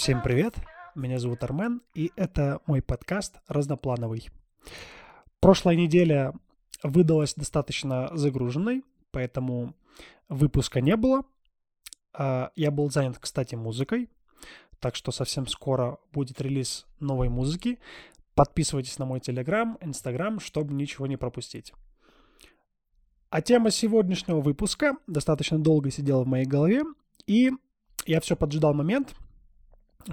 Всем привет, меня зовут Армен, и это мой подкаст «Разноплановый». Прошлая неделя выдалась достаточно загруженной, поэтому выпуска не было. Я был занят, кстати, музыкой, так что совсем скоро будет релиз новой музыки. Подписывайтесь на мой Телеграм, Инстаграм, чтобы ничего не пропустить. А тема сегодняшнего выпуска достаточно долго сидела в моей голове, и я все поджидал момент,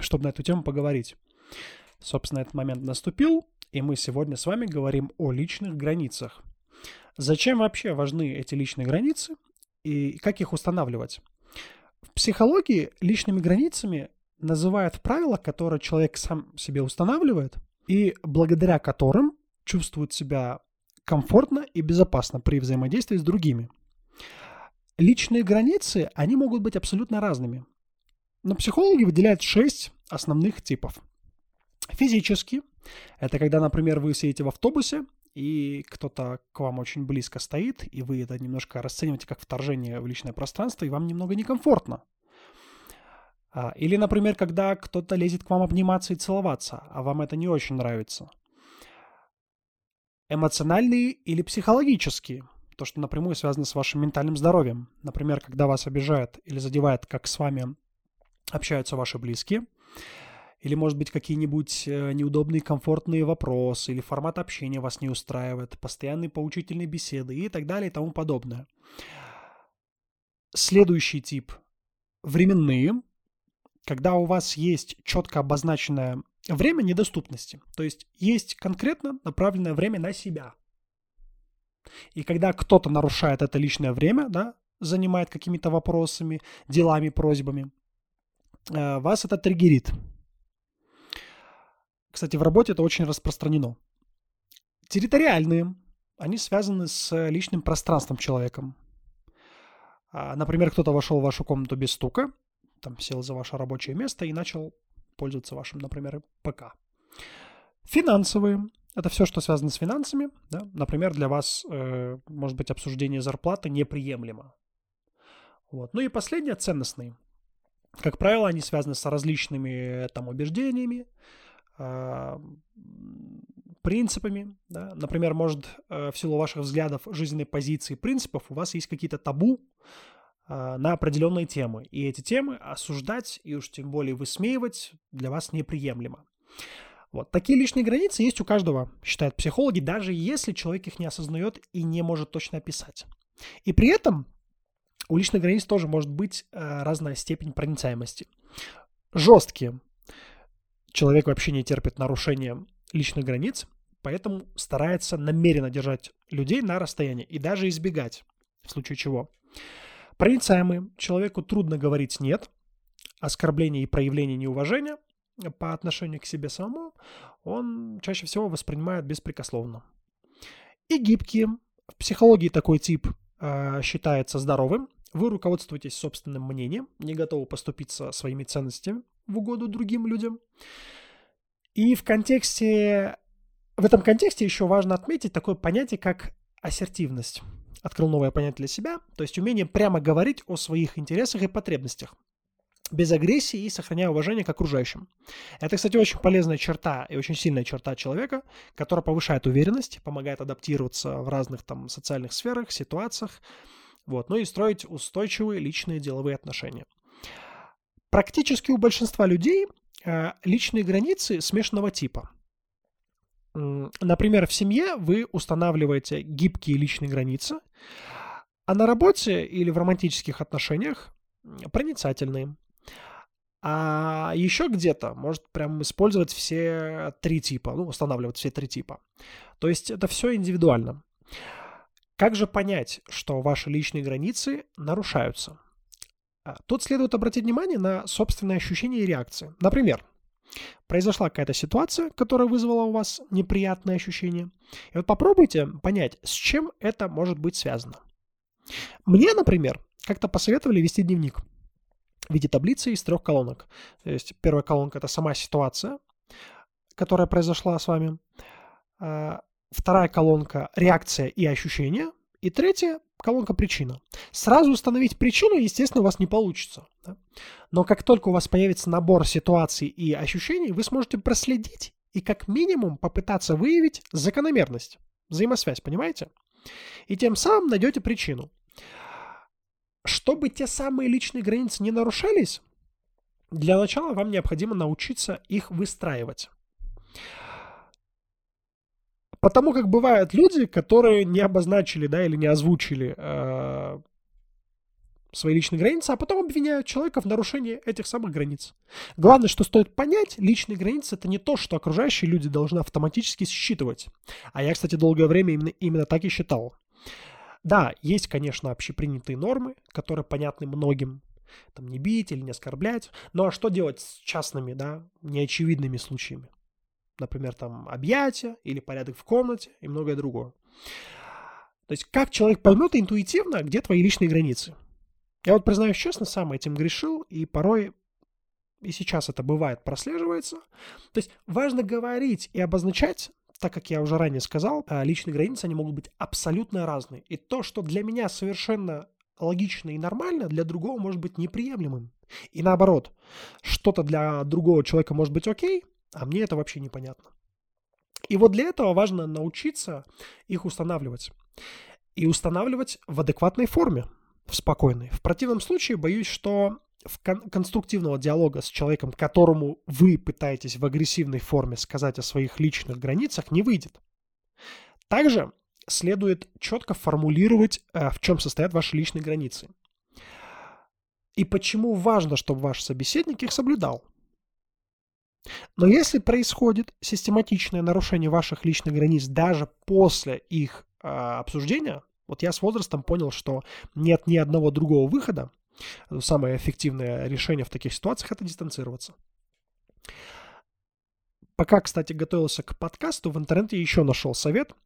чтобы на эту тему поговорить. Собственно, этот момент наступил, и мы сегодня с вами говорим о личных границах. Зачем вообще важны эти личные границы и как их устанавливать? В психологии личными границами называют правила, которые человек сам себе устанавливает, и благодаря которым чувствует себя комфортно и безопасно при взаимодействии с другими. Личные границы, они могут быть абсолютно разными. Но психологи выделяют 6 основных типов. Физически. Это когда, например, вы сидите в автобусе, и кто-то к вам очень близко стоит, и вы это немножко расцениваете как вторжение в личное пространство, и вам немного некомфортно. Или, например, когда кто-то лезет к вам обниматься и целоваться, а вам это не очень нравится. Эмоциональные или психологические. То, что напрямую связано с вашим ментальным здоровьем. Например, когда вас обижает или задевает, как с вами общаются ваши близкие, или, может быть, какие-нибудь неудобные, комфортные вопросы, или формат общения вас не устраивает, постоянные поучительные беседы и так далее и тому подобное. Следующий тип – временные, когда у вас есть четко обозначенное время недоступности, то есть есть конкретно направленное время на себя. И когда кто-то нарушает это личное время, да, занимает какими-то вопросами, делами, просьбами, вас это триггерит. Кстати, в работе это очень распространено. Территориальные. Они связаны с личным пространством человека. Например, кто-то вошел в вашу комнату без стука, там сел за ваше рабочее место и начал пользоваться вашим, например, ПК. Финансовые. Это все, что связано с финансами. Да? Например, для вас, может быть, обсуждение зарплаты неприемлемо. Вот. Ну и последнее, ценностные. Как правило, они связаны с различными там убеждениями, принципами. Да? Например, может, в силу ваших взглядов, жизненной позиции, принципов у вас есть какие-то табу на определенные темы. И эти темы осуждать и уж тем более высмеивать для вас неприемлемо. Вот. Такие личные границы есть у каждого, считают психологи, даже если человек их не осознает и не может точно описать. И при этом у личных границ тоже может быть разная степень проницаемости. Жесткие. Человек вообще не терпит нарушения личных границ, поэтому старается намеренно держать людей на расстоянии и даже избегать, в случае чего. Проницаемые. Человеку трудно говорить «нет», оскорбление и проявление неуважения по отношению к себе самому он чаще всего воспринимает беспрекословно. И гибкие. В психологии такой тип считается здоровым. Вы руководствуетесь собственным мнением, не готовы поступиться своими ценностями в угоду другим людям. И в этом контексте еще важно отметить такое понятие, как ассертивность. Открыл новое понятие для себя, то есть умение прямо говорить о своих интересах и потребностях, без агрессии и сохраняя уважение к окружающим. Это, кстати, очень полезная черта и очень сильная черта человека, которая повышает уверенность, помогает адаптироваться в разных там социальных сферах, ситуациях, вот, ну и строить устойчивые личные деловые отношения. Практически у большинства людей личные границы смешанного типа. Например, в семье вы устанавливаете гибкие личные границы, а на работе или в романтических отношениях проницательные. А еще где-то может прям использовать все три типа, ну, устанавливать все три типа. То есть это все индивидуально. Как же понять, что ваши личные границы нарушаются? Тут следует обратить внимание на собственные ощущения и реакции. Например, произошла какая-то ситуация, которая вызвала у вас неприятные ощущения. И вот попробуйте понять, с чем это может быть связано. Мне, например, как-то посоветовали вести дневник в виде таблицы из 3 колонок. То есть первая колонка – это сама ситуация, которая произошла с вами. Вторая колонка – реакция и ощущения. И третья колонка причина. Сразу установить причину, естественно, у вас не получится. Да? Но как только у вас появится набор ситуаций и ощущений, вы сможете проследить и как минимум попытаться выявить закономерность, взаимосвязь, понимаете? И тем самым найдете причину. Чтобы те самые личные границы не нарушались, для начала вам необходимо научиться их выстраивать. Потому как бывают люди, которые не обозначили, да, или не озвучили свои личные границы, а потом обвиняют человека в нарушении этих самых границ. Главное, что стоит понять, личные границы — это не то, что окружающие люди должны автоматически считывать. А я, кстати, долгое время именно так и считал. Да, есть, конечно, общепринятые нормы, которые понятны многим. Там не бить или не оскорблять. Ну а что делать с частными, да, неочевидными случаями? Например, там объятия или порядок в комнате и многое другое. То есть как человек поймет интуитивно, где твои личные границы? Я вот, признаюсь честно, сам этим грешил, и порой, и сейчас это бывает, прослеживается. То есть важно говорить и обозначать, так как я уже ранее сказал, личные границы, они могут быть абсолютно разные. И то, что для меня совершенно логично и нормально, для другого может быть неприемлемым. И наоборот, что-то для другого человека может быть окей, а мне это вообще непонятно. И вот для этого важно научиться их устанавливать. И устанавливать в адекватной форме, в спокойной. В противном случае, боюсь, что конструктивного диалога с человеком, которому вы пытаетесь в агрессивной форме сказать о своих личных границах, не выйдет. Также следует четко формулировать, в чем состоят ваши личные границы. И почему важно, чтобы ваш собеседник их соблюдал. Но если происходит систематичное нарушение ваших личных границ даже после их обсуждения, вот я с возрастом понял, что нет ни одного другого выхода, самое эффективное решение в таких ситуациях – это дистанцироваться. Пока, кстати, готовился к подкасту, в интернете еще нашел совет –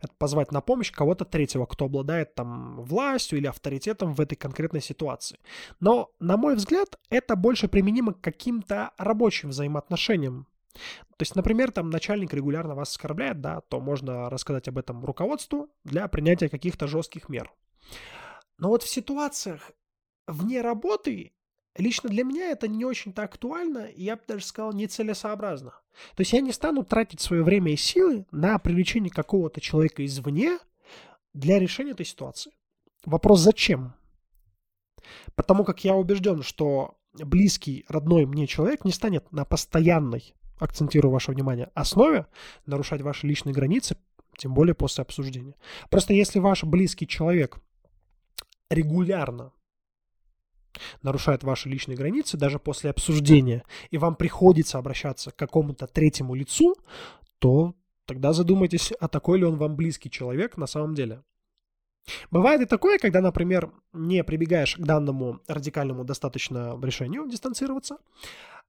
это позвать на помощь кого-то третьего, кто обладает там властью или авторитетом в этой конкретной ситуации. Но, на мой взгляд, это больше применимо к каким-то рабочим взаимоотношениям. То есть, например, там начальник регулярно вас оскорбляет, да, то можно рассказать об этом руководству для принятия каких-то жестких мер. Но вот в ситуациях вне работы лично для меня это не очень-то актуально, и я бы даже сказал, нецелесообразно. То есть я не стану тратить свое время и силы на привлечение какого-то человека извне для решения этой ситуации. Вопрос зачем? Потому как я убежден, что близкий, родной мне человек не станет на постоянной, акцентирую ваше внимание, основе нарушать ваши личные границы, тем более после обсуждения. Просто если ваш близкий человек регулярно нарушает ваши личные границы, даже после обсуждения, и вам приходится обращаться к какому-то третьему лицу, то тогда задумайтесь, а такой ли он вам близкий человек на самом деле. Бывает и такое, когда, например, не прибегаешь к данному радикальному достаточно решению дистанцироваться,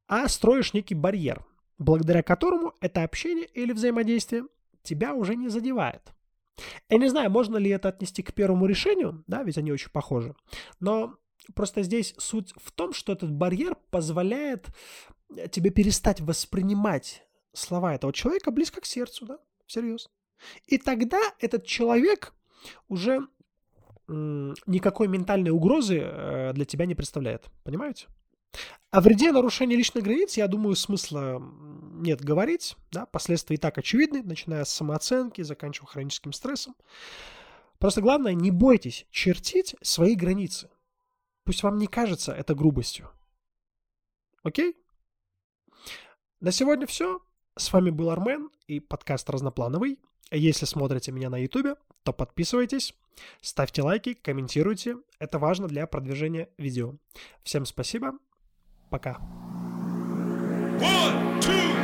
а строишь некий барьер, благодаря которому это общение или взаимодействие тебя уже не задевает. Я не знаю, можно ли это отнести к первому решению, да, ведь они очень похожи, но просто здесь суть в том, что этот барьер позволяет тебе перестать воспринимать слова этого человека близко к сердцу, да, всерьез. И тогда этот человек уже никакой ментальной угрозы для тебя не представляет, понимаете? О вреде нарушения личных границ, я думаю, смысла нет говорить, да, последствия и так очевидны, начиная с самооценки, заканчивая хроническим стрессом. Просто главное, не бойтесь чертить свои границы. Пусть вам не кажется это грубостью. Окей? На сегодня все. С вами был Армен и подкаст «Разноплановый». Если смотрите меня на YouTube, то подписывайтесь, ставьте лайки, комментируйте. Это важно для продвижения видео. Всем спасибо. Пока. One, two.